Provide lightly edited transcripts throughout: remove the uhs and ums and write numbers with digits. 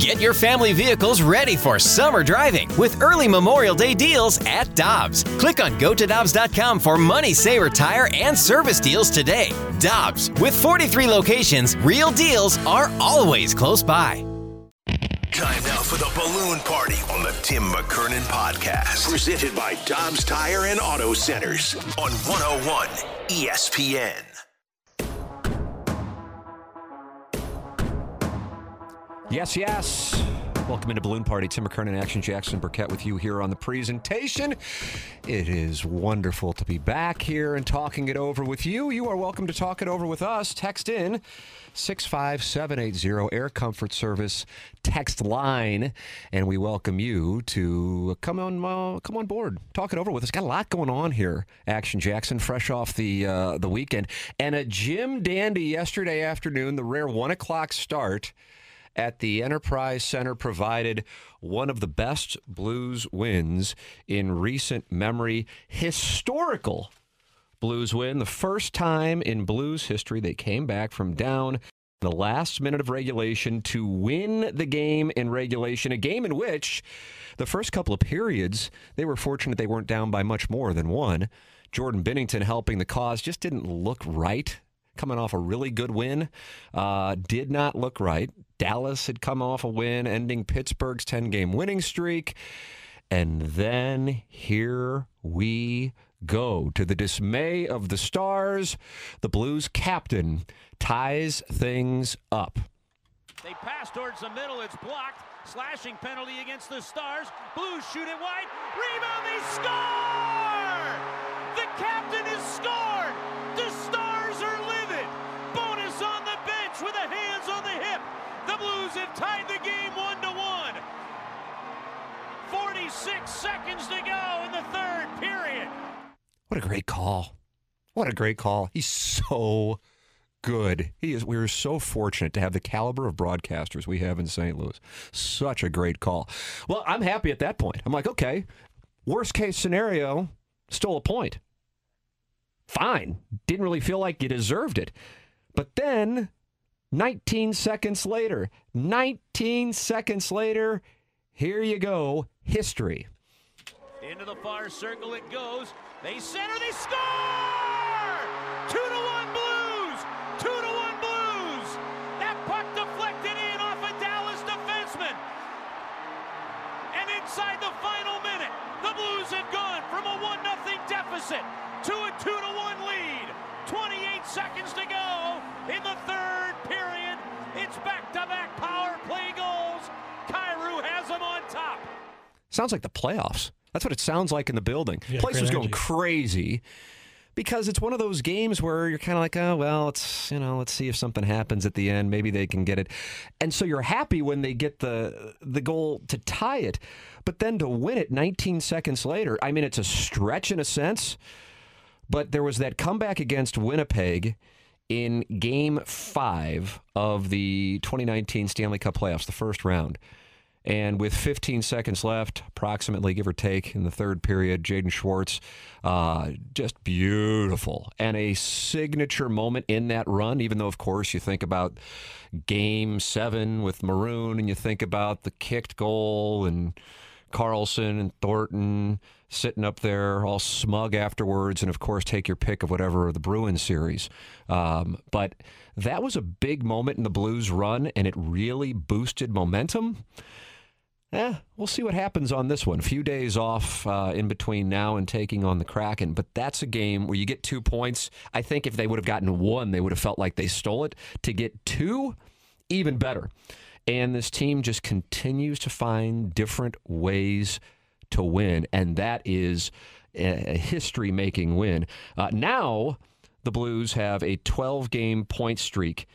Get your family vehicles ready for summer driving with early Memorial Day deals at Dobbs. Click on GoToDobbs.com for money saver tire and service deals today. Dobbs, with 43 locations, real deals are always close by. Time now for the Balloon Party on the Tim McKernan Podcast. Presented by Dobbs Tire and Auto Centers on 101 ESPN. Yes, yes. Welcome into Balloon Party. Tim McKernan, Action Jackson Burkett with you here on the presentation. It is wonderful to be back here and talking it over with you. You are welcome to talk it over with us. Text in 65780, Air Comfort Service text line, and we welcome you to come on board, talk it over with us. Got a lot going on here. Action Jackson, fresh off the weekend, and a Jim Dandy yesterday afternoon. The rare 1 o'clock start at the Enterprise Center provided one of the best Blues wins in recent memory. Historical Blues win. The first time in Blues history they came back from down in the last minute of regulation to win the game in regulation, a game in which the first couple of periods, they were fortunate they weren't down by much more than one. Jordan Binnington helping the cause just didn't look right. Coming off a really good win, did not look right. Dallas had come off a win, ending Pittsburgh's 10-game winning streak. And then here we go. To the dismay of the Stars, the Blues captain ties things up. They pass towards the middle. It's blocked. Slashing penalty against the Stars. Blues shoot it wide. Rebound. They score! The captain has scored! The Stars are livid. Bonus on the bench with the hands on the hip. The Blues have tied the game 1-1. 46 seconds to go in the third period. What a great call. What a great call. He's so good. He is. We are so fortunate to have the caliber of broadcasters we have in St. Louis. Such a great call. Well, I'm happy at that point. I'm like, okay, worst case scenario, stole a point. Fine. Didn't really feel like you deserved it. But then 19 seconds later, here you go, history. Into the far circle it goes. They center, they score! 2-1 Blues! That puck deflected in off a Dallas defenseman. And inside the final minute, the Blues have gone from a 1-0 deficit to a 2-1 lead. 28 seconds to go in the third period. It's back-to-back power play goals. Kyrou has them on top. Sounds like the playoffs. That's what it sounds like in the building. Yeah, place was going crazy because it's one of those games where you're kind of like, oh, well, it's, let's see if something happens at the end. Maybe they can get it. And so you're happy when they get the goal to tie it. But then to win it 19 seconds later, I mean, it's a stretch in a sense. But there was that comeback against Winnipeg in Game 5 of the 2019 Stanley Cup playoffs, the first round. And with 15 seconds left, approximately, give or take, in the third period, Jaden Schwartz, just beautiful. And a signature moment in that run, even though, of course, you think about Game 7 with Maroon, and you think about the kicked goal and Carlson and Thornton sitting up there all smug afterwards, and of course take your pick of whatever the Bruins series. But that was a big moment in the Blues run, and it really boosted momentum. We'll see what happens on this one. A few days off in between now and taking on the Kraken, but that's a game where you get 2 points. I think if they would have gotten one, they would have felt like they stole it. To get two, even better. And this team just continues to find different ways to win, and that is a history-making win. Now the Blues have a 12-game point streak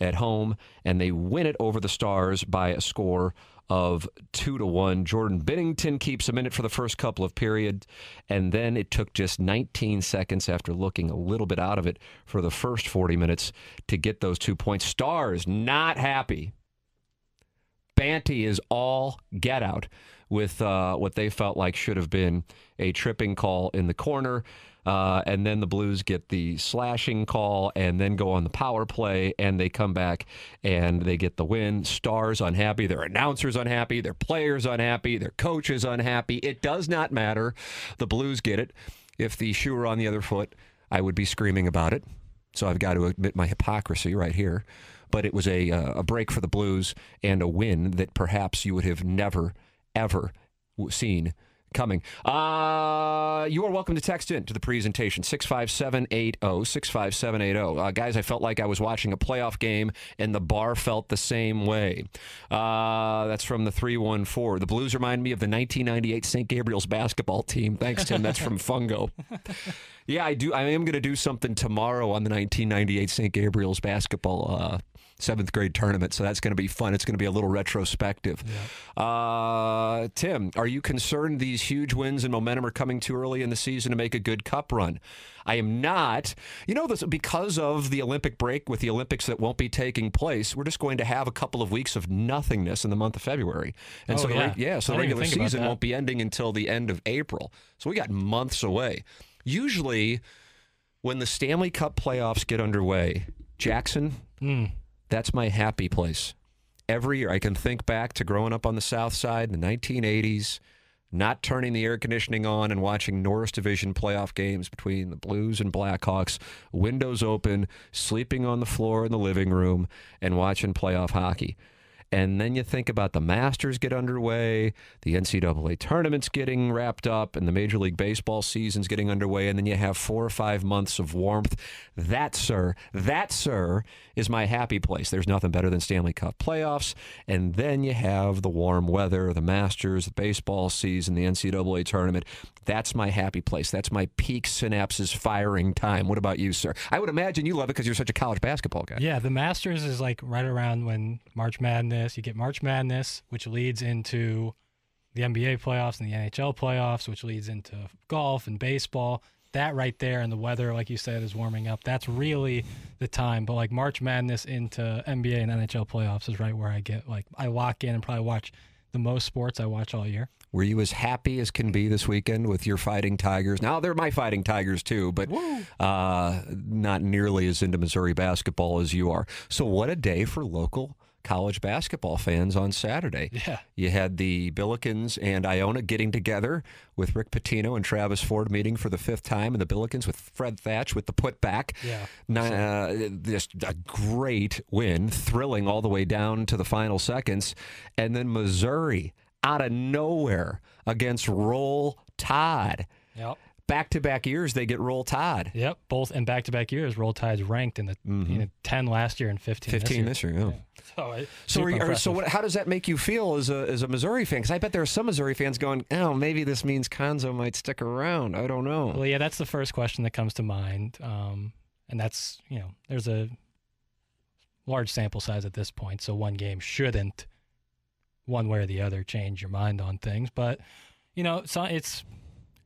at home, and they win it over the Stars by a score of 2-1. Jordan Binnington keeps them in it for the first couple of periods, and then it took just 19 seconds after looking a little bit out of it for the first 40 minutes to get those 2 points. Stars not happy. Banty is all get out with what they felt like should have been a tripping call in the corner. And then the Blues get the slashing call and then go on the power play, and they come back and they get the win. Stars unhappy. Their announcers unhappy. Their players unhappy. Their coaches unhappy. It does not matter. The Blues get it. If the shoe were on the other foot, I would be screaming about it. So I've got to admit my hypocrisy right here. But it was a break for the Blues and a win that perhaps you would have never, ever seen coming. You are welcome to text in to the presentation, 65780, 65780. Guys, I felt like I was watching a playoff game, and the bar felt the same way. That's from the 314. The Blues remind me of the 1998 St. Gabriel's basketball team. Thanks, Tim. That's from Fungo. Yeah, I do. I am going to do something tomorrow on the 1998 St. Gabriel's basketball 7th grade tournament, so that's going to be fun. It's going to be a little retrospective. Yeah. Tim, are you concerned these huge wins and momentum are coming too early in the season to make a good cup run? I am not. You know, this, because of the Olympic break with the Olympics that won't be taking place, we're just going to have a couple of weeks of nothingness in the month of February. And so the regular season won't be ending until the end of April. So we got months away. Usually, when the Stanley Cup playoffs get underway, Jackson... That's my happy place. Every year I can think back to growing up on the South Side in the 1980s, not turning the air conditioning on and watching Norris Division playoff games between the Blues and Blackhawks, windows open, sleeping on the floor in the living room, and watching playoff hockey. And then you think about the Masters get underway, the NCAA tournament's getting wrapped up, and the Major League Baseball season's getting underway, and then you have 4 or 5 months of warmth. That, sir, is my happy place. There's nothing better than Stanley Cup playoffs. And then you have the warm weather, the Masters, the baseball season, the NCAA tournament. That's my happy place. That's my peak synapses firing time. What about you, sir? I would imagine you love it because you're such a college basketball guy. Yeah, the Masters is like right around when March Madness. You get March Madness, which leads into the NBA playoffs and the NHL playoffs, which leads into golf and baseball. That right there, and the weather, like you said, is warming up. That's really the time. But like March Madness into NBA and NHL playoffs is right where I get, like, I lock in and probably watch the most sports I watch all year. Were you as happy as can be this weekend with your Fighting Tigers? Now, they're my Fighting Tigers, too, but not nearly as into Missouri basketball as you are. So what a day for local college basketball fans on Saturday. Yeah. You had the Billikens and Iona getting together with Rick Pitino and Travis Ford meeting for the fifth time, and the Billikens with Fred Thatch with the putback. Yeah. Just a great win, thrilling all the way down to the final seconds. And then Missouri, out of nowhere, against Roll Tide. Yep. Back-to-back years, they get Roll Tide. Yep, both, and back-to-back years, Roll Tide's ranked in the 10 last year and 15 this year. Yeah. So how does that make you feel as a Missouri fan? Because I bet there are some Missouri fans going, oh, maybe this means Konzo might stick around. I don't know. Well, yeah, that's the first question that comes to mind. And that's, you know, there's a large sample size at this point, so one game shouldn't one way or the other change your mind on things. But, you know, it's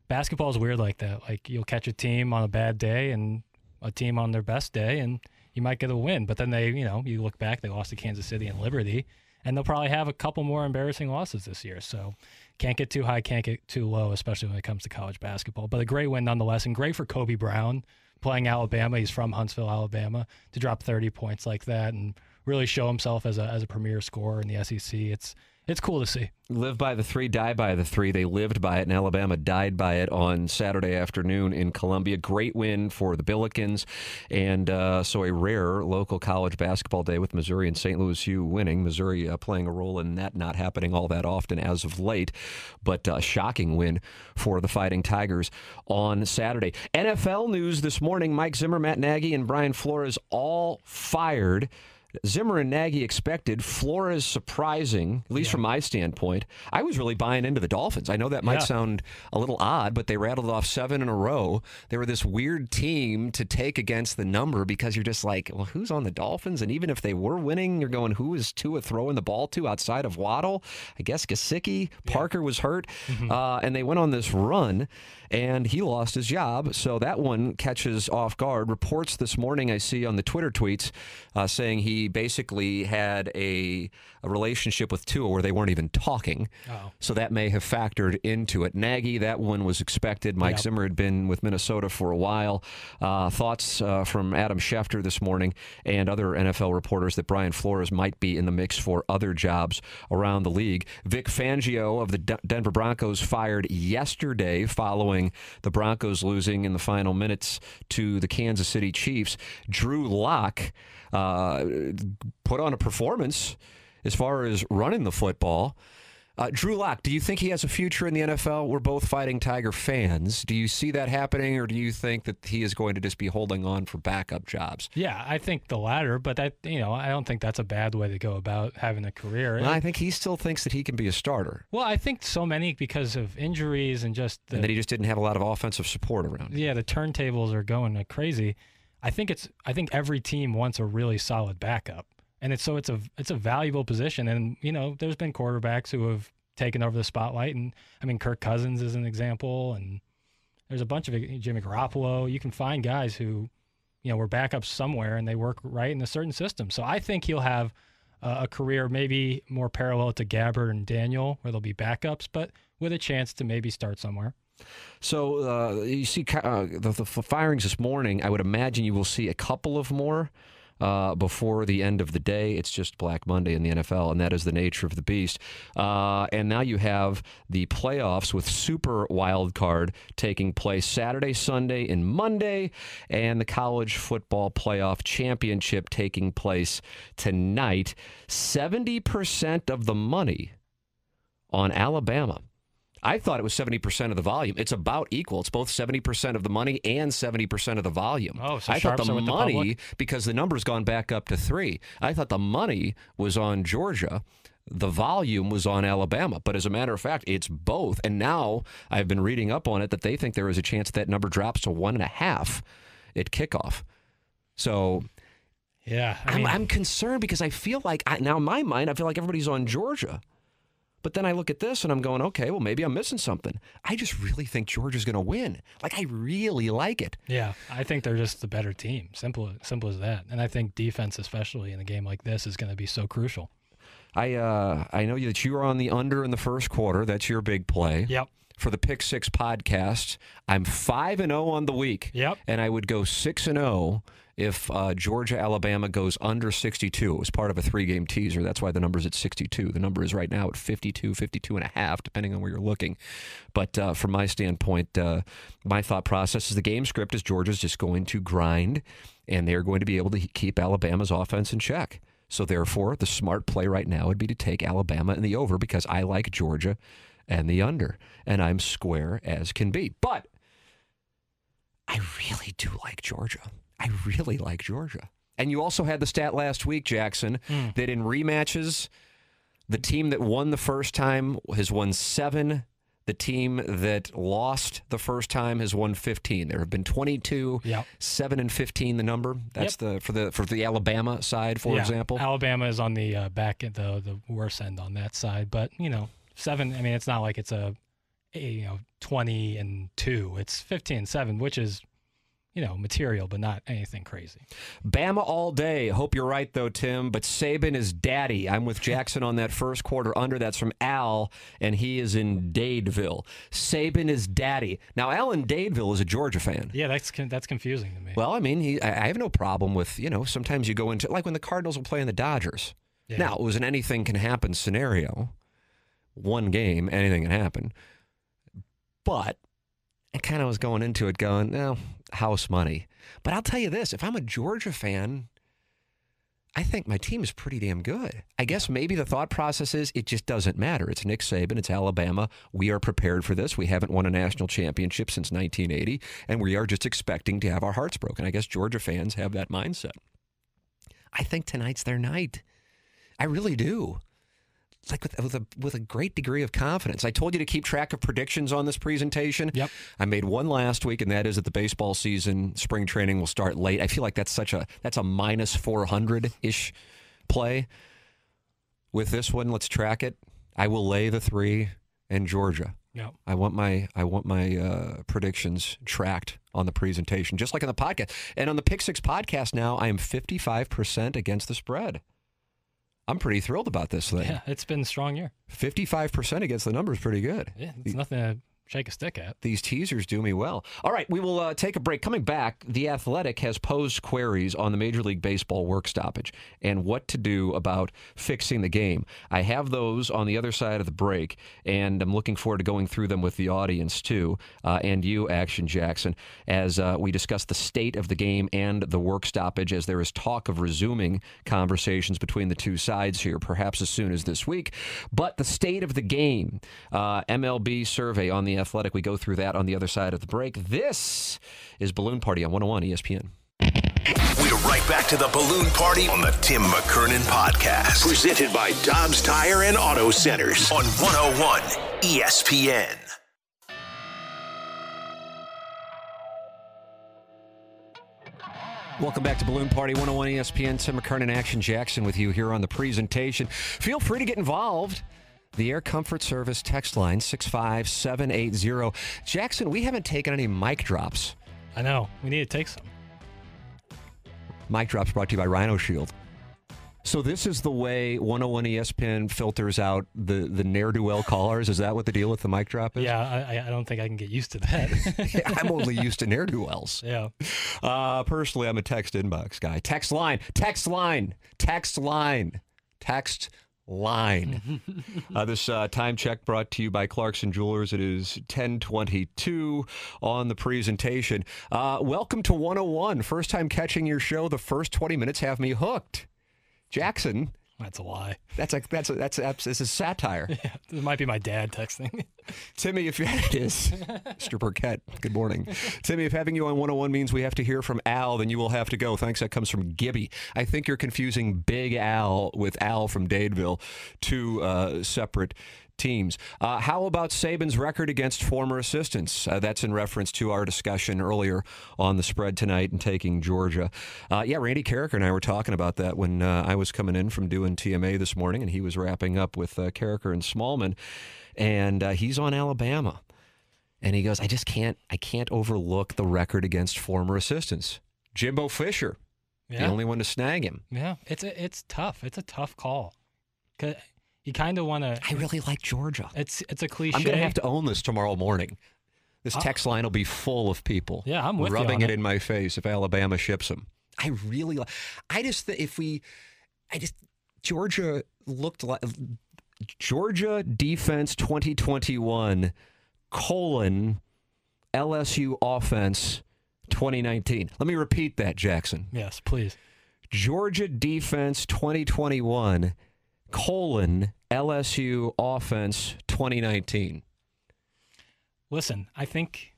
basketball is weird like that. Like, you'll catch a team on a bad day and a team on their best day, and you might get a win. But then they, you know, you look back, they lost to Kansas City and Liberty, and they'll probably have a couple more embarrassing losses this year. So can't get too high, can't get too low, especially when it comes to college basketball. But a great win nonetheless, and great for Kobe Brown playing Alabama. He's from Huntsville, Alabama, to drop 30 points like that and really show himself as a premier scorer in the SEC. It's cool to see. Live by the three, die by the three. They lived by it, and Alabama died by it on Saturday afternoon in Columbia. Great win for the Billikens, and so a rare local college basketball day with Missouri and St. Louis U winning. Missouri playing a role in that, not happening all that often as of late, but a shocking win for the Fighting Tigers on Saturday. NFL news this morning. Mike Zimmer, Matt Nagy, and Brian Flores all fired. Zimmer and Nagy expected, Flores surprising, at least from my standpoint. I was really buying into the Dolphins. I know that might sound a little odd, but they rattled off 7 in a row. They were this weird team to take against the number because you're just like, well, who's on the Dolphins? And even if they were winning, you're going, who is Tua throwing the ball to outside of Waddle? I guess Gesicki. Parker was hurt. And they went on this run, and he lost his job. So that one catches off guard. Reports this morning I see on the Twitter tweets saying he City basically had a relationship with Tua where they weren't even talking. Uh-oh. So that may have factored into it. Nagy, that one was expected. Mike Zimmer had been with Minnesota for a while. Thoughts from Adam Schefter this morning and other NFL reporters that Brian Flores might be in the mix for other jobs around the league. Vic Fangio of the Denver Broncos fired yesterday following the Broncos losing in the final minutes to the Kansas City Chiefs. Drew Lock put on a performance as far as running the football. Drew Lock, do you think he has a future in the NFL? We're both Fighting Tiger fans. Do you see that happening, or do you think that he is going to just be holding on for backup jobs? Yeah, I think the latter, but that, you know, I don't think that's a bad way to go about having a career. Well, I think he still thinks that he can be a starter. Well, I think so many because of injuries and just... and that he just didn't have a lot of offensive support around him. Yeah, the turntables are going crazy. I think every team wants a really solid backup. And it's a valuable position. And, you know, there's been quarterbacks who have taken over the spotlight. And, I mean, Kirk Cousins is an example. And there's a bunch of Jimmy Garoppolo. You can find guys who, you know, were backups somewhere and they work right in a certain system. So I think he'll have a career maybe more parallel to Gabbert and Daniel where they'll be backups, but with a chance to maybe start somewhere. So you see the firings this morning. I would imagine you will see a couple of more. Before the end of the day. It's just Black Monday in the NFL, and that is the nature of the beast. And now you have the playoffs with Super Wild Card taking place Saturday, Sunday, and Monday, and the College Football Playoff Championship taking place tonight. 70% of the money on Alabama. I thought it was 70% of the volume. It's about equal. It's both 70% of the money and 70% of the volume. Oh, so I thought the money, because the number's gone back up to 3, I thought the money was on Georgia. The volume was on Alabama. But as a matter of fact, it's both. And now I've been reading up on it that they think there is a chance that number drops to 1.5 at kickoff. So... yeah. I mean, I'm concerned because I feel like, now in my mind, I feel like everybody's on Georgia. But then I look at this and I'm going, okay, well, maybe I'm missing something. I just really think Georgia's going to win. Like, I really like it. Yeah, I think they're just the better team. Simple as that. And I think defense, especially in a game like this, is going to be so crucial. I know that you were on the under in the first quarter. That's your big play. Yep. For the Pick Six podcast, I'm 5-0 on the week. Yep. And I would go 6-0 if Georgia-Alabama goes under 62. It was part of a 3-game teaser. That's why the number's at 62. The number is right now at 52.5, depending on where you're looking. But from my standpoint, my thought process is the game script is Georgia's just going to grind, and they're going to be able to keep Alabama's offense in check. So therefore, the smart play right now would be to take Alabama in the over because I like Georgia and the under, and I'm square as can be. But I really do like Georgia. I really like Georgia. And you also had the stat last week, Jackson, that in rematches, the team that won the first time has won 7. The team that lost the first time has won 15. There have been 22, 7 and 15. The number that's for the Alabama side, for example. Alabama is on the back end, the worst end on that side, but you know. 7, I mean, it's not like it's a 20-2. It's 15-7, which is, you know, material, but not anything crazy. Bama all day. Hope you're right, though, Tim. But Saban is daddy. I'm with Jackson on that first quarter under. That's from Al, and he is in Dadeville. Saban is daddy. Now, Al in Dadeville is a Georgia fan. Yeah, that's confusing to me. Well, I mean, I have no problem with, you know, sometimes you go into, like when the Cardinals will play in the Dodgers. Yeah. Now, it was an anything-can-happen scenario. One game, anything can happen. But I kind of was going into it going, no, house money. But I'll tell you this, if I'm a Georgia fan, I think my team is pretty damn good. I guess maybe the thought process is it just doesn't matter. It's Nick Saban. It's Alabama. We are prepared for this. We haven't won a national championship since 1980, and we are just expecting to have our hearts broken. I guess Georgia fans have that mindset. I think tonight's their night. I really do. Like with a great degree of confidence. I told you to keep track of predictions on this presentation. Yep. I made one last week, and that is that the baseball season, spring training will start late. I feel like that's a minus 400-ish play. With this one, let's track it. I will lay the 3 in Georgia. Yeah. I want my predictions tracked on the presentation, just like on the podcast. And on the Pick Six podcast now, I am 55% against the spread. I'm pretty thrilled about this thing. Yeah, it's been a strong year. 55% against the number is pretty good. Yeah, it's nothing to shake a stick at. These teasers do me well. All right, we will take a break. Coming back, The Athletic has posed queries on the Major League Baseball work stoppage and what to do about fixing the game. I have those on the other side of the break, and I'm looking forward to going through them with the audience, too, and you, Action Jackson, as we discuss the state of the game and the work stoppage, as there is talk of resuming conversations between the two sides here, perhaps as soon as this week. But the state of the game, MLB survey on the Athletic. We go through that on the other side of the break. This is Balloon Party on 101 ESPN. We're right back to the Balloon Party on the Tim McKernan Podcast, presented by Dobbs Tire and Auto Centers on 101 ESPN. Welcome back to Balloon Party 101 ESPN. Tim McKernan, Action Jackson with you here on the presentation. Feel free to get involved. The Air Comfort Service text line, 65780. Jackson, we haven't taken any mic drops. I know. We need to take some. Mic drops brought to you by Rhino Shield. So this is the way 101 ESPN filters out the ne'er-do-well callers? Is that what the deal with the mic drop is? Yeah, I don't think I can get used to that. Yeah, I'm only used to ne'er-do-wells. Yeah. Personally, I'm a text inbox guy. Text line, text line, text line, text line. This time check brought to you by Clarkson Jewelers. It is 10:22 on the presentation. Welcome to 101. First time catching your show. The first 20 minutes have me hooked. Jackson. That's a lie. This is satire. Yeah, this might be my dad texting. Timmy, if it is, Mr. Burkett, good morning. Timmy, if having you on 101 means we have to hear from Al, then you will have to go. Thanks, that comes from Gibby. I think you're confusing Big Al with Al from Dadeville, two separate teams. How about Saban's record against former assistants? That's in reference to our discussion earlier on the spread tonight and taking Georgia. Yeah, Randy Carricker and I were talking about that when I was coming in from doing TMA this morning, and he was wrapping up with Carricker and Smallman, and he's on Alabama. And he goes, I can't overlook the record against former assistants. Jimbo Fisher, the only one to snag him. Yeah, it's tough. It's a tough call. You kind of want to. I really like Georgia. It's a cliche. I'm going to have to own this tomorrow morning. This text line will be full of people. Yeah, I'm with you on it. Rubbing it in my face if Alabama ships them. I really like. Georgia looked like Georgia defense 2021 : LSU offense 2019. Let me repeat that, Jackson. Yes, please. Georgia defense 2021. : LSU offense 2019. Listen, I think,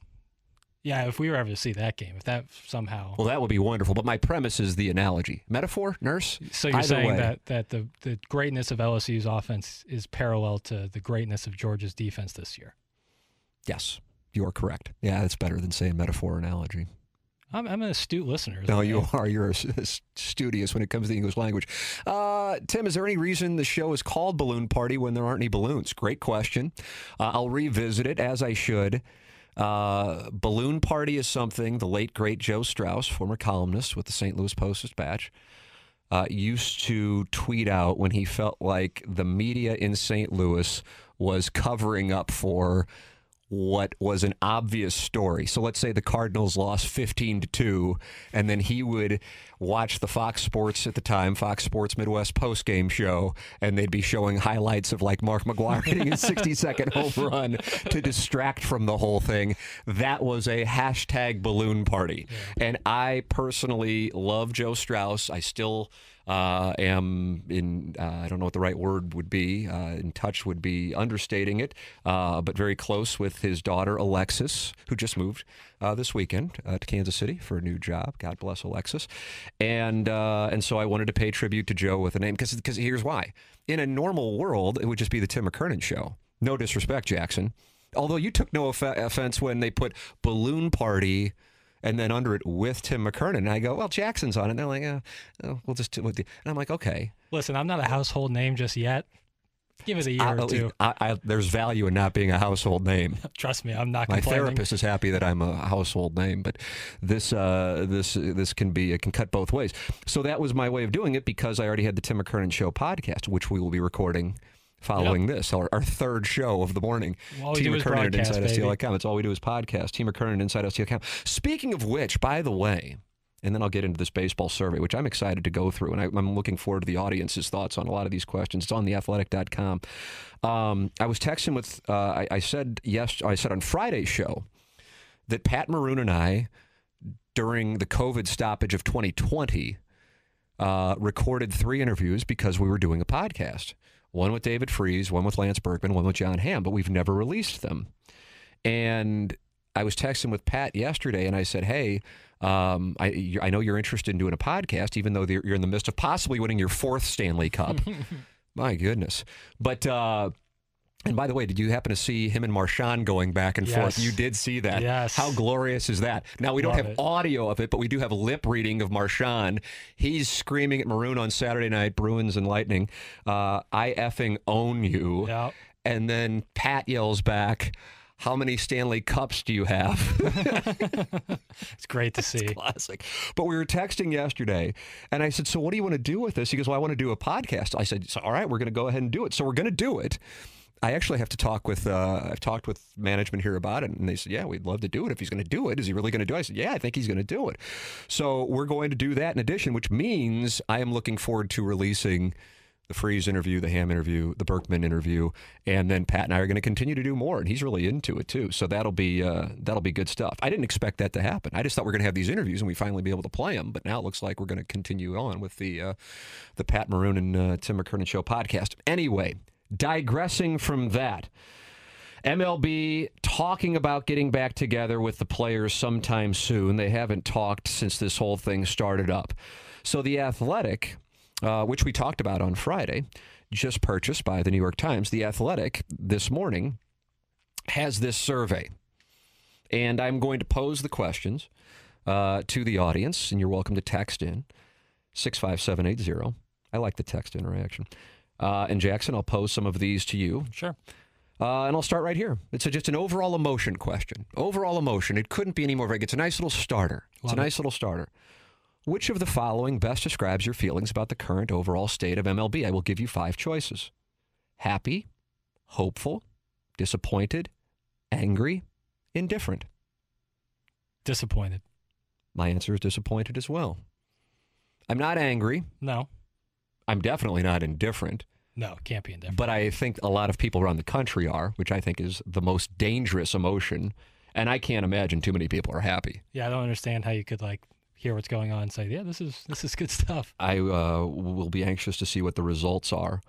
yeah, if we were ever to see that game, if that somehow. Well, that would be wonderful, but my premise is the analogy. Metaphor, nurse? So you're saying that the greatness of LSU's offense is parallel to the greatness of Georgia's defense this year? Yes, you are correct. Yeah, that's better than saying metaphor analogy. I'm an astute listener. No, you are. You're studious when it comes to the English language. Tim, is there any reason the show is called Balloon Party when there aren't any balloons? Great question. I'll revisit it, as I should. Balloon Party is something the late, great Joe Strauss, former columnist with the St. Louis Post-Dispatch, used to tweet out when he felt like the media in St. Louis was covering up for what was an obvious story. So let's say the Cardinals lost 15-2, and then he would watch the Fox Sports at the time, Fox Sports Midwest postgame show, and they'd be showing highlights of like Mark McGwire hitting his 60-second home run to distract from the whole thing. That was a hashtag balloon party. Yeah. And I personally love Joe Strauss. I still am in, I don't know what the right word would be, in touch would be understating it, but very close with his daughter, Alexis, who just moved this weekend to Kansas City for a new job. God bless Alexis. And so I wanted to pay tribute to Joe with a name, because here's why. In a normal world, it would just be the Tim McKernan Show. No disrespect, Jackson. Although you took no offense when they put Balloon Party and then under it with Tim McKernan. And I go, well, Jackson's on it. And they're like, we'll just do it. And I'm like, okay. Listen, I'm not a household name just yet. Give us a year or two. There's value in not being a household name. Trust me, I'm not complaining. My therapist is happy that I'm a household name, but this this can be, it can cut both ways. So that was my way of doing it because I already had the Tim McKernan Show podcast, which we will be recording following this, our third show of the morning. Well, Team McKernan at InsideSTL.com. It's all we do is podcast. Team McKernan at InsideSTL.com. Speaking of which, by the way, and then I'll get into this baseball survey, which I'm excited to go through, and I'm looking forward to the audience's thoughts on a lot of these questions. It's on theathletic.com. I was texting with, I said on Friday's show that Pat Maroon and I, during the COVID stoppage of 2020, recorded three interviews because we were doing a podcast. One with David Freese, one with Lance Berkman, one with John Hamm, but we've never released them. And I was texting with Pat yesterday, and I said, hey, I know you're interested in doing a podcast, even though you're in the midst of possibly winning your fourth Stanley Cup. My goodness. But, and by the way, did you happen to see him and Marshawn going back and forth? You did see that. Yes. How glorious is that? Now, we don't have audio of it, but we do have a lip reading of Marshawn. He's screaming at Maroon on Saturday night, Bruins and Lightning, I effing own you. Yep. And then Pat yells back, how many Stanley Cups do you have? It's great to see. It's classic. But we were texting yesterday, and I said, so what do you want to do with this? He goes, well, I want to do a podcast. I said, so, all right, we're going to go ahead and do it. So we're going to do it. I actually have to talk with, I've talked with management here about it, and they said, yeah, we'd love to do it. If he's going to do it, is he really going to do it? I said, yeah, I think he's going to do it. So we're going to do that in addition, which means I am looking forward to releasing the Freese interview, the Hamm interview, the Berkman interview, and then Pat and I are going to continue to do more, and he's really into it too. So that'll be good stuff. I didn't expect that to happen. I just thought we're going to have these interviews and we finally be able to play them, but now it looks like we're going to continue on with the Pat Maroon and Tim McKernan Show podcast. Anyway, digressing from that, MLB talking about getting back together with the players sometime soon. They haven't talked since this whole thing started up. So The Athletic, which we talked about on Friday, just purchased by the New York Times. The Athletic this morning has this survey. And I'm going to pose the questions to the audience, and you're welcome to text in 65780. I like the text interaction. And Jackson, I'll pose some of these to you. Sure. And I'll start right here. It's just an overall emotion question. Overall emotion. It couldn't be any more vague. It's a nice little starter. Which of the following best describes your feelings about the current overall state of MLB? I will give you five choices. Happy, hopeful, disappointed, angry, indifferent. Disappointed. My answer is disappointed as well. I'm not angry. No. I'm definitely not indifferent. No, can't be indifferent. But I think a lot of people around the country are, which I think is the most dangerous emotion. And I can't imagine too many people are happy. Yeah, I don't understand how you could hear what's going on and say, yeah, this is good stuff. I will be anxious to see what the results are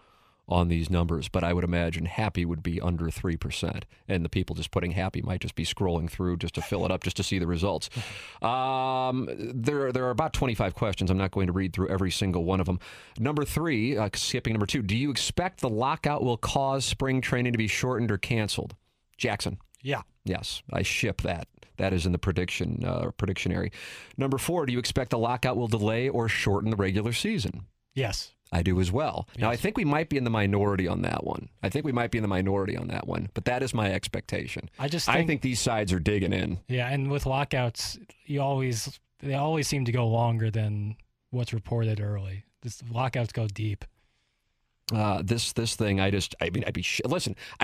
on these numbers, but I would imagine happy would be under 3%. And the people just putting happy might just be scrolling through just to fill it up, just to see the results. There are about 25 questions. I'm not going to read through every single one of them. Number three, skipping number two, do you expect the lockout will cause spring training to be shortened or canceled? Jackson. Yeah. Yes, I ship that. That is in the predictionary. Number four, do you expect the lockout will delay or shorten the regular season? Yes. I do as well. Yes. Now, I think we might be in the minority on that one. But that is my expectation. I think these sides are digging in. Yeah, and with lockouts, they always seem to go longer than what's reported early. Lockouts go deep. This thing, I'd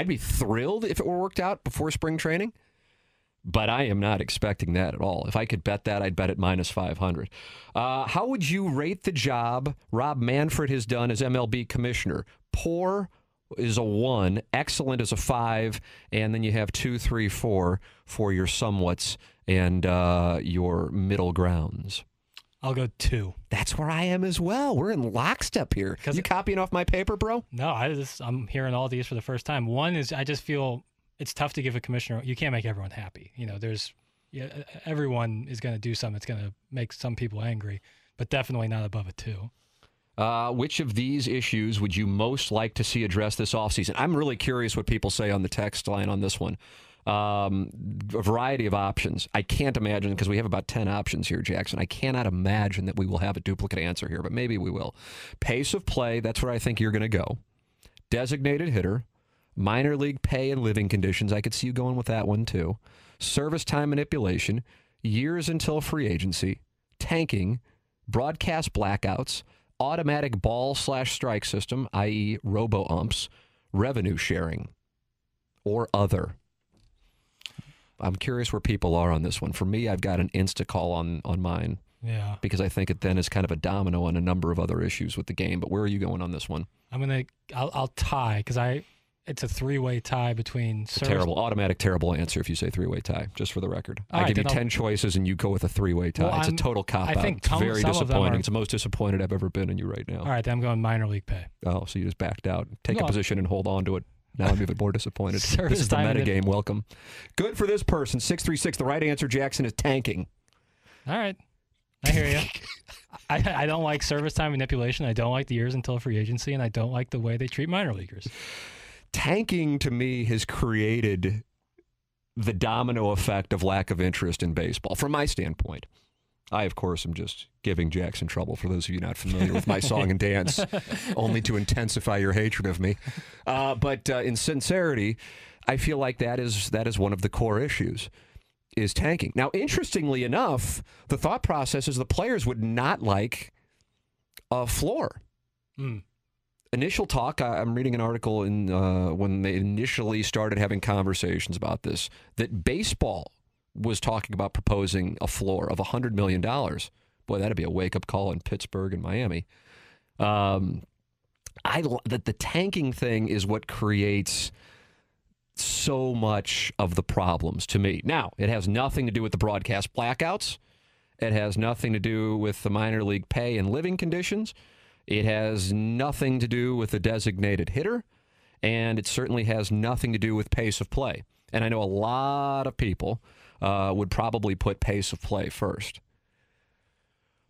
be thrilled if it were worked out before spring training, but I am not expecting that at all. If I could bet that, I'd bet at -500. How would you rate the job Rob Manfred has done as MLB commissioner? Poor is a 1, excellent is a 5, and then you have 2, 3, 4 for your somewhats and your middle grounds. I'll go 2. That's where I am as well. We're in lockstep here. You copying off my paper, bro? No, I'm hearing all these for the first time. One is I just feel it's tough to give a commissioner. You can't make everyone happy. Everyone is going to do something that's going to make some people angry, but definitely not above a 2. Which of these issues would you most like to see addressed this offseason? I'm really curious what people say on the text line on this one. A variety of options. I can't imagine, because we have about 10 options here, Jackson. I cannot imagine that we will have a duplicate answer here, but maybe we will. Pace of play, that's where I think you're going to go. designated hitter, minor league pay and living conditions. I could see you going with that one, too. Service time manipulation, years until free agency, tanking, broadcast blackouts, automatic ball/strike system, i.e. robo-umps, revenue sharing, or other. I'm curious where people are on this one. For me, I've got an insta-call on mine. Yeah. Because I think it then is kind of a domino on a number of other issues with the game. But where are you going on this one? I'll tie, because it's a three-way tie between... Automatic terrible answer if you say three-way tie, just for the record. All I right, give you 10 choices and you go with a three-way tie. Well, it's a total cop-out. It's very disappointing. It's the most disappointed I've ever been in you right now. All right, then I'm going minor league pay. Oh, so you just backed out. Take a position and hold on to it. Now I'm even more disappointed. This is the metagame. Welcome. Good for this person. 636. The right answer, Jackson, is tanking. All right. I hear you. I don't like service time manipulation. I don't like the years until free agency, and I don't like the way they treat minor leaguers. Tanking, to me, has created the domino effect of lack of interest in baseball, from my standpoint. I, of course, am just giving Jackson trouble, for those of you not familiar with my song and dance, only to intensify your hatred of me. But in sincerity, I feel like that is one of the core issues, is tanking. Now, interestingly enough, the thought process is the players would not like a floor. Mm. Initial talk, I'm reading an article in when they initially started having conversations about this, that baseball was talking about proposing a floor of $100 million. Boy, that'd be a wake-up call in Pittsburgh and Miami. The tanking thing is what creates so much of the problems to me. Now, it has nothing to do with the broadcast blackouts. It has nothing to do with the minor league pay and living conditions. It has nothing to do with the designated hitter. And it certainly has nothing to do with pace of play. And I know a lot of people... would probably put pace of play first.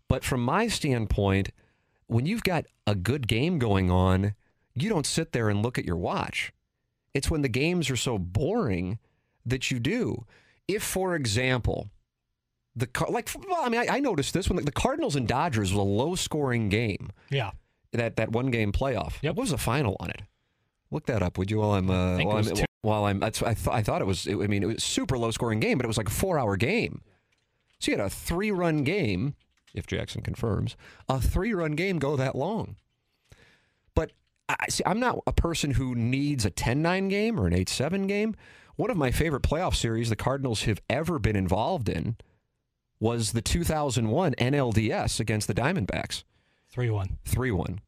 But from my standpoint, when you've got a good game going on, you don't sit there and look at your watch. It's when the games are so boring that you do. If, for example, I noticed this when the Cardinals and Dodgers was a low-scoring game. Yeah. That one-game playoff. Yep. What was the final on it? Look that up, would you, while I'm... it was a super low-scoring game, but it was like a 4-hour game. So you had a 3-run game, if Jackson confirms, a 3-run game go that long. But I'm not a person who needs a 10-9 game or an 8-7 game. One of my favorite playoff series the Cardinals have ever been involved in was the 2001 NLDS against the Diamondbacks. 3-1. 3-1.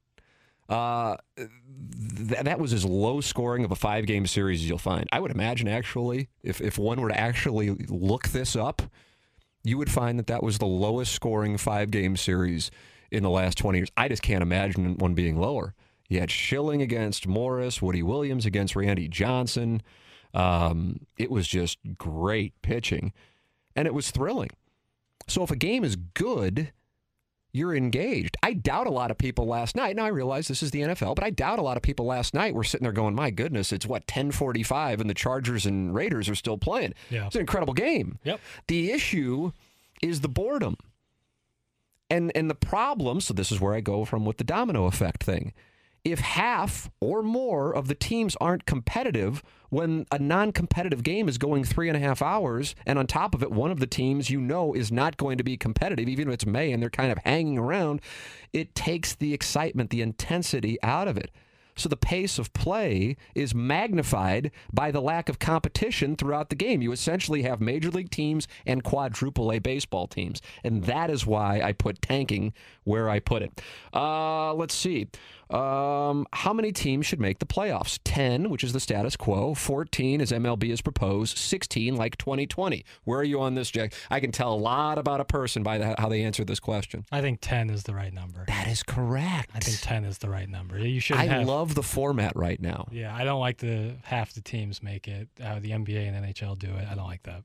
That was as low scoring of a 5-game series as you'll find. I would imagine, actually, if one were to actually look this up, you would find that was the lowest scoring 5-game series in the last 20 years. I just can't imagine one being lower. You had Schilling against Morris, Woody Williams against Randy Johnson. It was just great pitching, and it was thrilling. So if a game is good... you're engaged. I doubt a lot of people last night. Now, I realize this is the NFL, but I doubt a lot of people last night were sitting there going, my goodness, it's 10:45 and the Chargers and Raiders are still playing. Yeah. It's an incredible game. Yep. The issue is the boredom. And the problem, so this is where I go from with the domino effect thing. If half or more of the teams aren't competitive when a non-competitive game is going 3.5 hours, and on top of it, one of the teams you know is not going to be competitive, even if it's May and they're kind of hanging around, it takes the excitement, the intensity out of it. So the pace of play is magnified by the lack of competition throughout the game. You essentially have major league teams and quadruple-A baseball teams, and that is why I put tanking where I put it. Let's see. How many teams should make the playoffs? 10, which is the status quo. 14, as MLB has proposed. 16, like 2020. Where are you on this, Jack? I can tell a lot about a person by how they answer this question. I think 10 is the right number. That is correct. I think 10 is the right number. I love the format right now. Yeah, I don't like half the teams make it. How the NBA and NHL do it. I don't like that.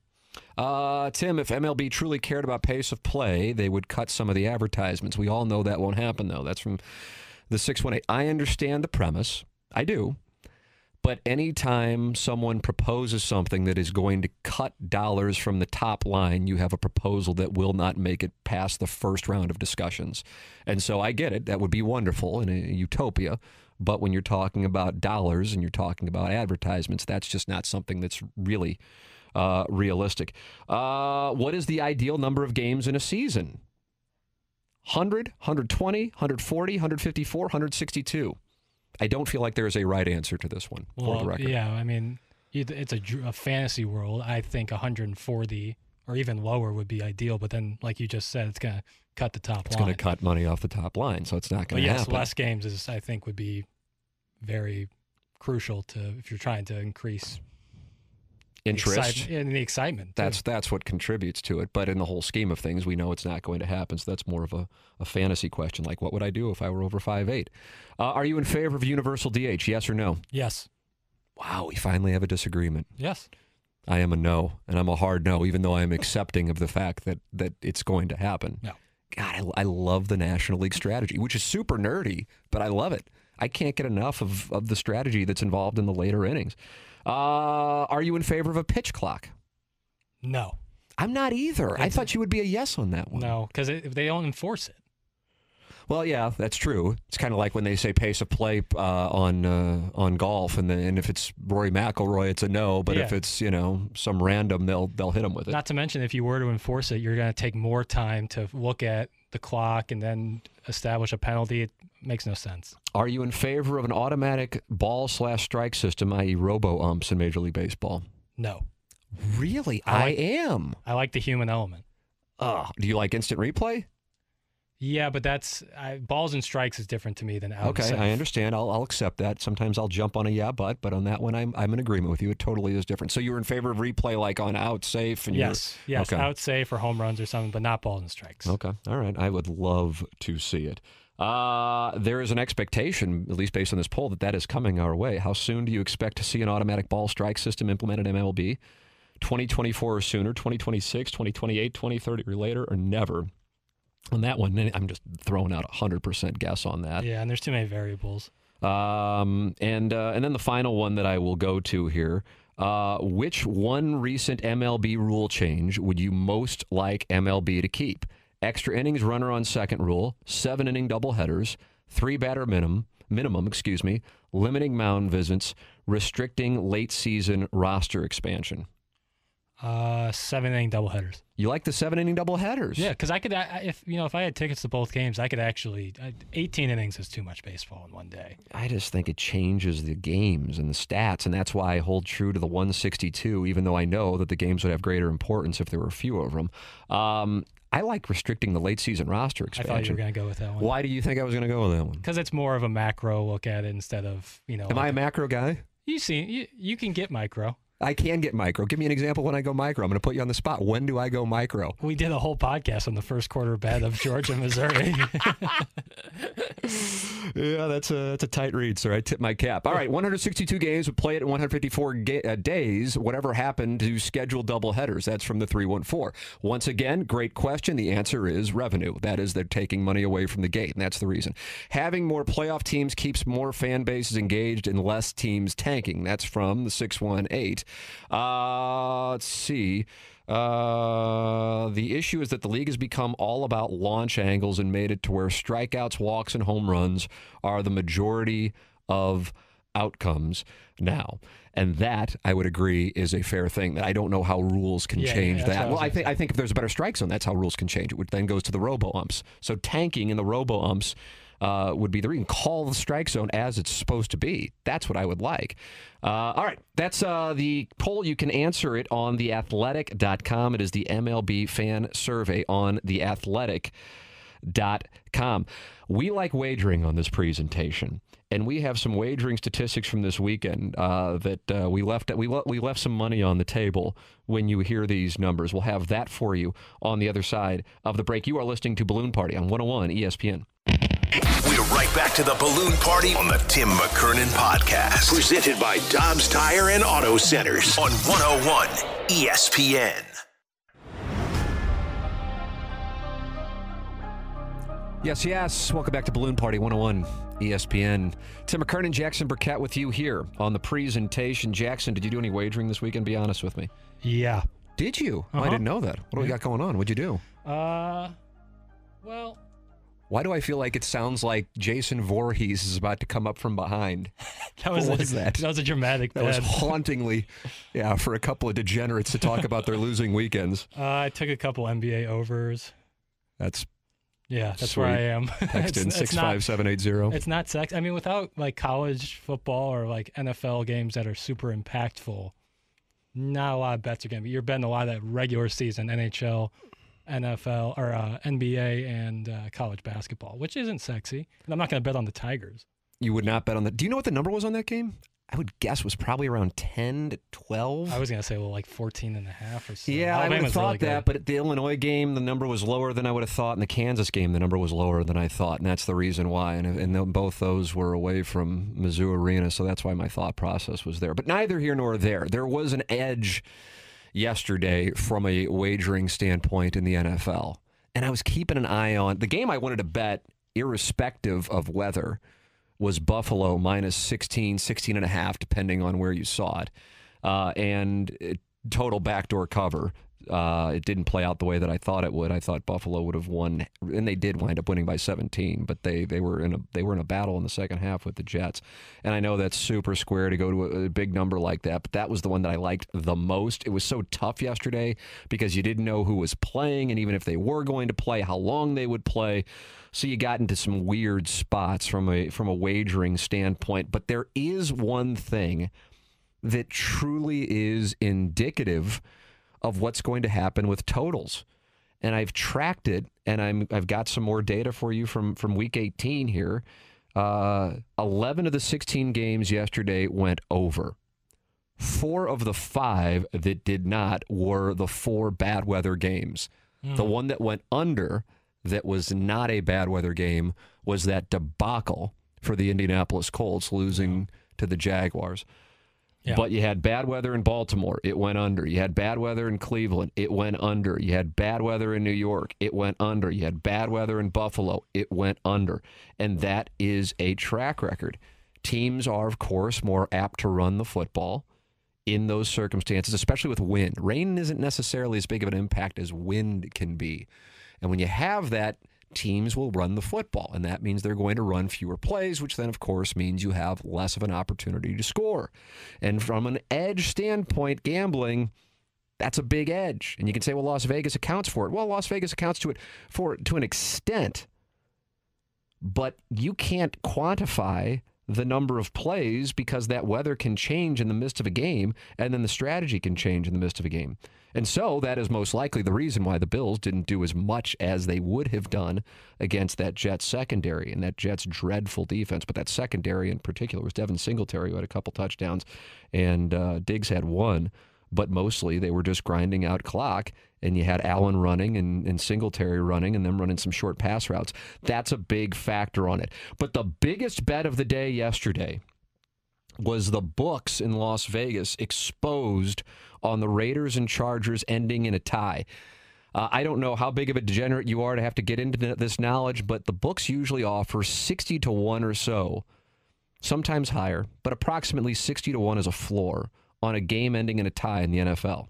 Tim, if MLB truly cared about pace of play, they would cut some of the advertisements. We all know that won't happen, though. That's from... the 618. I understand the premise. I do. But anytime someone proposes something that is going to cut dollars from the top line, you have a proposal that will not make it past the first round of discussions. And so I get it. That would be wonderful in a utopia. But when you're talking about dollars and you're talking about advertisements, that's just not something that's really realistic. What is the ideal number of games in a season? 100, 120, 140, 154, 162. I don't feel like there is a right answer to this one, well, for the record. Yeah, I mean, it's a fantasy world. I think 140 or even lower would be ideal, but then, like you just said, it's going to cut the top line. It's going to cut money off the top line, so it's not going to happen. But yes, less games, is I think, would be very crucial to if you're trying to increase interest and the excitement too. That's what contributes to it, but in the whole scheme of things, we know it's not going to happen, so that's more of a fantasy question, like what would I do if I were over 5'8"? Are you in favor of universal DH, yes or no? Yes. Wow, we finally have a disagreement. Yes. I am a no, and I'm a hard no, even though I'm accepting of the fact that it's going to happen. No. God, I love the National League strategy, which is super nerdy, but I love it. I can't get enough of the strategy that's involved in the later innings. Are you in favor of a pitch clock? No. I'm not either. I thought you would be a yes on that one. No, because if they don't enforce it. Well, yeah, that's true. It's kind of like when they say pace of play on golf, and if it's Rory McIlroy, it's a no. But if it's some random, they'll hit them with it. Not to mention, if you were to enforce it, you're going to take more time to look at the clock and then establish a penalty. It makes no sense. Are you in favor of an automatic ball/strike system, i.e. robo-umps in Major League Baseball? No. Really? I am. I like the human element. Do you like instant replay? Yeah, but that's balls and strikes is different to me than out. Okay, I understand. I'll accept that. Sometimes I'll jump on a but on that one, I'm in agreement with you. It totally is different. So you were in favor of replay, like on out safe? And yes, okay. Out safe or home runs or something, but not balls and strikes. Okay, all right. I would love to see it. There is an expectation, at least based on this poll, that is coming our way. How soon do you expect to see an automatic ball strike system implemented in MLB? 2024 or sooner, 2026, 2028, 2030 or later, or never? On that one, I'm just throwing out 100% guess on that. Yeah, and there's too many variables. And then the final one that I will go to here, which one recent MLB rule change would you most like MLB to keep? Extra innings, runner on second rule, 7-inning doubleheaders, 3-batter minimum, limiting mound visits, restricting late-season roster expansion. 7-inning doubleheaders. You like the 7-inning doubleheaders? Yeah, because I could, if I had tickets to both games, I could actually. 18 innings is too much baseball in one day. I just think it changes the games and the stats, and that's why I hold true to the 162, even though I know that the games would have greater importance if there were fewer of them. I like restricting the late-season roster expansion. I thought you were going to go with that one. Why do you think I was going to go with that one? Because it's more of a macro look at it instead of, Am I a macro guy? You can get micro. I can get micro. Give me an example when I go micro. I'm going to put you on the spot. When do I go micro? We did a whole podcast on the first quarter bet of Georgia, Missouri. Yeah, that's a tight read, sir. I tip my cap. All right, 162 games. We play it in 154 days. Whatever happened to scheduled doubleheaders? That's from the 314. Once again, great question. The answer is revenue. That is, they're taking money away from the gate, and that's the reason. Having more playoff teams keeps more fan bases engaged and less teams tanking. That's from the 618. Let's see. The issue is that the league has become all about launch angles and made it to where strikeouts, walks, and home runs are the majority of outcomes now. And that, I would agree, is a fair thing. I don't know how rules can change that. Well, I think if there's a better strike zone, that's how rules can change it, which then goes to the robo-umps. So tanking in the robo-umps would be the reason. Call the strike zone as it's supposed to be. That's what I would like. All right. That's the poll. You can answer it on theathletic.com. It is the MLB fan survey on theathletic.com. We like wagering on this presentation, and we have some wagering statistics from this weekend that we left some money on the table when you hear these numbers. We'll have that for you on the other side of the break. You are listening to Balloon Party on 101 ESPN. We're right back to the Balloon Party on the Tim McKernan Podcast, presented by Dobbs Tire and Auto Centers on 101 ESPN. Yes, yes. Welcome back to Balloon Party 101 ESPN. Tim McKernan, Jackson Burkett with you here on the presentation. Jackson, did you do any wagering this weekend? Be honest with me. Yeah. Did you? Uh-huh. I didn't know that. What do we got going on? What'd you do? Well... Why do I feel like it sounds like Jason Voorhees is about to come up from behind? What was that? That was a dramatic death. That was hauntingly, for a couple of degenerates to talk about their losing weekends. I took a couple NBA overs. That's sweet. Where I am. Text in 65780. It's not sexy. I mean, without like college football or like NFL games that are super impactful, not a lot of bets are going to be. You're betting a lot of that regular season NHL. NFL or NBA and college basketball, which isn't sexy. And I'm not going to bet on the Tigers. You would not bet on that. Do you know what the number was on that game? I would guess it was probably around 10 to 12. I was going to say, well, like 14 and a half or so. Yeah, Alabama's I would have thought really that, but at the Illinois game, the number was lower than I would have thought. In the Kansas game, the number was lower than I thought, and that's the reason why. And both those were away from Mizzou Arena, so that's why my thought process was there. But neither here nor there. There was an edge yesterday from a wagering standpoint in the NFL. And I was keeping an eye on the game I wanted to bet, irrespective of weather, was Buffalo minus 16, 16 and a half, depending on where you saw it. And total backdoor cover. It didn't play out the way that I thought it would. I thought Buffalo would have won, and they did wind up winning by 17. But they were in a battle in the second half with the Jets. And I know that's super square to go to a big number like that. But that was the one that I liked the most. It was so tough yesterday because you didn't know who was playing, and even if they were going to play, how long they would play. So you got into some weird spots from a wagering standpoint. But there is one thing that truly is indicative of what's going to happen with totals. And I've tracked it, and I've got some more data for you from Week 18 here. 11 of the 16 games yesterday went over. 4 of the 5 that did not were the 4 bad weather games. Mm. The one that went under that was not a bad weather game was that debacle for the Indianapolis Colts losing to the Jaguars. Yeah. But you had bad weather in Baltimore. It went under. You had bad weather in Cleveland. It went under. You had bad weather in New York. It went under. You had bad weather in Buffalo. It went under. And that is a track record. Teams are, of course, more apt to run the football in those circumstances, especially with wind. Rain isn't necessarily as big of an impact as wind can be. And when you have that, teams will run the football. And that means they're going to run fewer plays, which then, of course, means you have less of an opportunity to score. And from an edge standpoint, gambling, that's a big edge. And you can say, well, Las Vegas accounts for it. Well, Las Vegas accounts for it to an extent, but you can't quantify the number of plays because that weather can change in the midst of a game, and then the strategy can change in the midst of a game. And so that is most likely the reason why the Bills didn't do as much as they would have done against that Jets secondary and that Jets dreadful defense. But that secondary in particular was Devin Singletary, who had a couple touchdowns, and Diggs had one. But mostly they were just grinding out clock, and you had Allen running and Singletary running and them running some short pass routes. That's a big factor on it. But the biggest bet of the day yesterday was the books in Las Vegas exposed on the Raiders and Chargers ending in a tie. I don't know how big of a degenerate you are to have to get into this knowledge, but the books usually offer 60 to 1 or so, sometimes higher, but approximately 60 to 1 is a floor on a game ending in a tie in the NFL.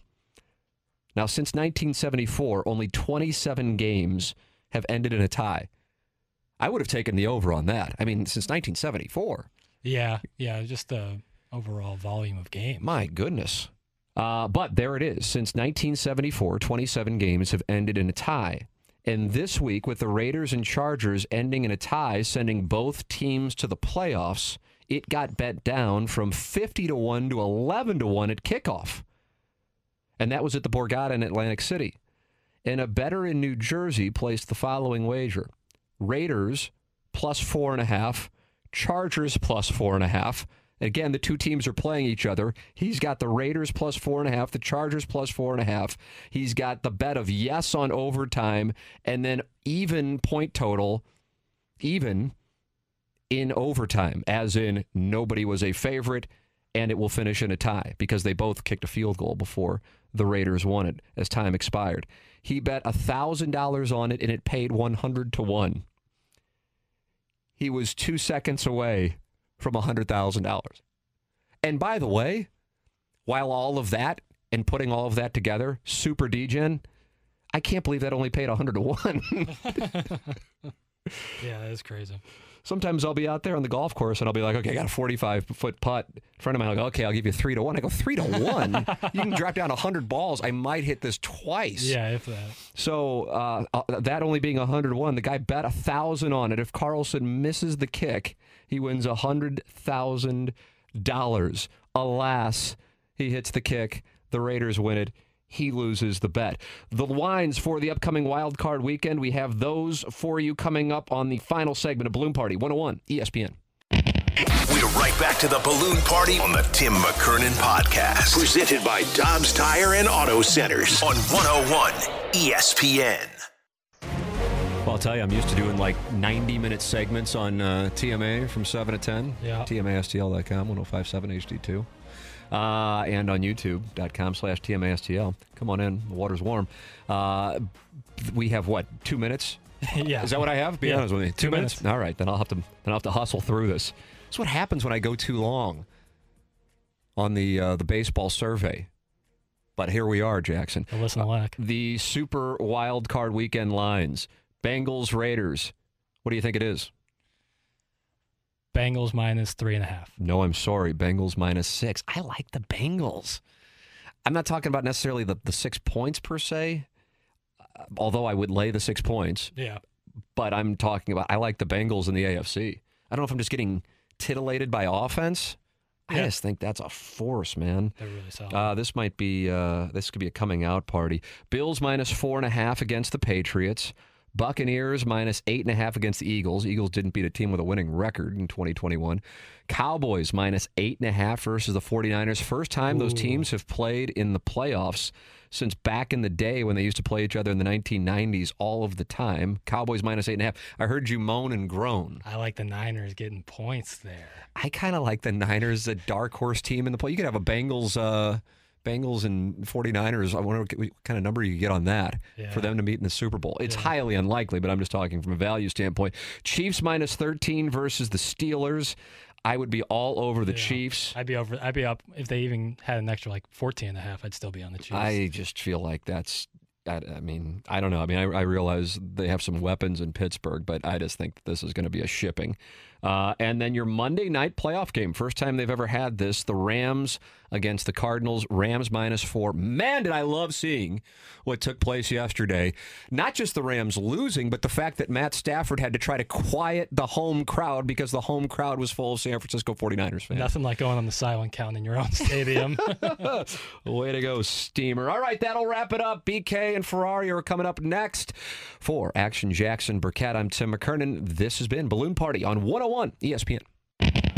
Now, since 1974, only 27 games have ended in a tie. I would have taken the over on that. I mean, since 1974. Yeah, just the overall volume of games. My goodness. But there it is. Since 1974, 27 games have ended in a tie. And this week, with the Raiders and Chargers ending in a tie, sending both teams to the playoffs, it got bet down from 50 to 1 to 11 to 1 at kickoff. And that was at the Borgata in Atlantic City. And a bettor in New Jersey placed the following wager. Raiders plus 4.5. Chargers plus 4.5. Again, the two teams are playing each other. He's got the Raiders plus 4.5, the Chargers plus 4.5. He's got the bet of yes on overtime, and then even point total, even in overtime, as in nobody was a favorite, and it will finish in a tie because they both kicked a field goal before the Raiders won it as time expired. He bet $1,000 on it, and it paid 100 to 1. he was 2 seconds away from $100,000. And by the way, while all of that and putting all of that together, Super DGen, I can't believe that only paid 100 to 1. Yeah, that's crazy. Sometimes I'll be out there on the golf course and I'll be like, okay, I got a 45-foot putt. A friend of mine will go, okay, I'll give you 3 to 1. I go, 3 to 1? You can drop down 100 balls. I might hit this twice. Yeah, if that. So that only being 100 to 1, the guy bet 1,000 on it. If Carlson misses the kick, he wins $100,000. Alas, he hits the kick. The Raiders win it. He loses the bet. The lines for the upcoming wild card weekend, we have those for you coming up on the final segment of Balloon Party, 101 ESPN. We're right back to the Balloon Party on the Tim McKernan Podcast, presented by Dobbs Tire and Auto Centers on 101 ESPN. Well, I'll tell you, I'm used to doing like 90-minute segments on TMA from 7 to 10, yeah. TMASTL.com, 105.7 HD2. And on YouTube.com/TMASTL. Come on in. The water's warm. We have, what, 2 minutes? Yeah. Is that what I have? Be honest with me. 2 minutes? All right. Then I'll have to hustle through this. That's what happens when I go too long on the baseball survey. But here we are, Jackson. Listen to lack. The Super Wild Card Weekend lines. Bengals, Raiders. What do you think it is? Bengals minus 3.5. No, I'm sorry. Bengals minus 6. I like the Bengals. I'm not talking about necessarily the 6 points per se, although I would lay the 6 points. Yeah. But I'm talking about I like the Bengals in the AFC. I don't know if I'm just getting titillated by offense. Yeah. I just think that's a force, man. They're really solid. This could be a coming out party. Bills minus 4.5 against the Patriots. Buccaneers minus 8.5 against the Eagles. Eagles didn't beat a team with a winning record in 2021. Cowboys minus 8.5 versus the 49ers. First time those teams have played in the playoffs since back in the day when they used to play each other in the 1990s all of the time. Cowboys minus 8.5. I heard you moan and groan. I like the Niners getting points there. I kind of like the Niners, a dark horse team in the play. You could have a Bengals and 49ers, I wonder what kind of number you get on that for them to meet in the Super Bowl. It's highly unlikely, but I'm just talking from a value standpoint. Chiefs minus 13 versus the Steelers. I would be all over the Chiefs. I'd be up if they even had an extra like 14.5. I'd still be on the Chiefs. I just feel like that's. I mean, I don't know. I mean, I realize they have some weapons in Pittsburgh, but I just think this is going to be a shipping. And then your Monday night playoff game, first time they've ever had this, the Rams against the Cardinals, Rams minus 4. Man, did I love seeing what took place yesterday. Not just the Rams losing, but the fact that Matt Stafford had to try to quiet the home crowd because the home crowd was full of San Francisco 49ers fans. Nothing like going on the silent count in your own stadium. Way to go, Steamer. All right, that'll wrap it up. BK and Ferrari are coming up next. For Action Jackson Burkett, I'm Tim McKernan. This has been Balloon Party on 101 ESPN.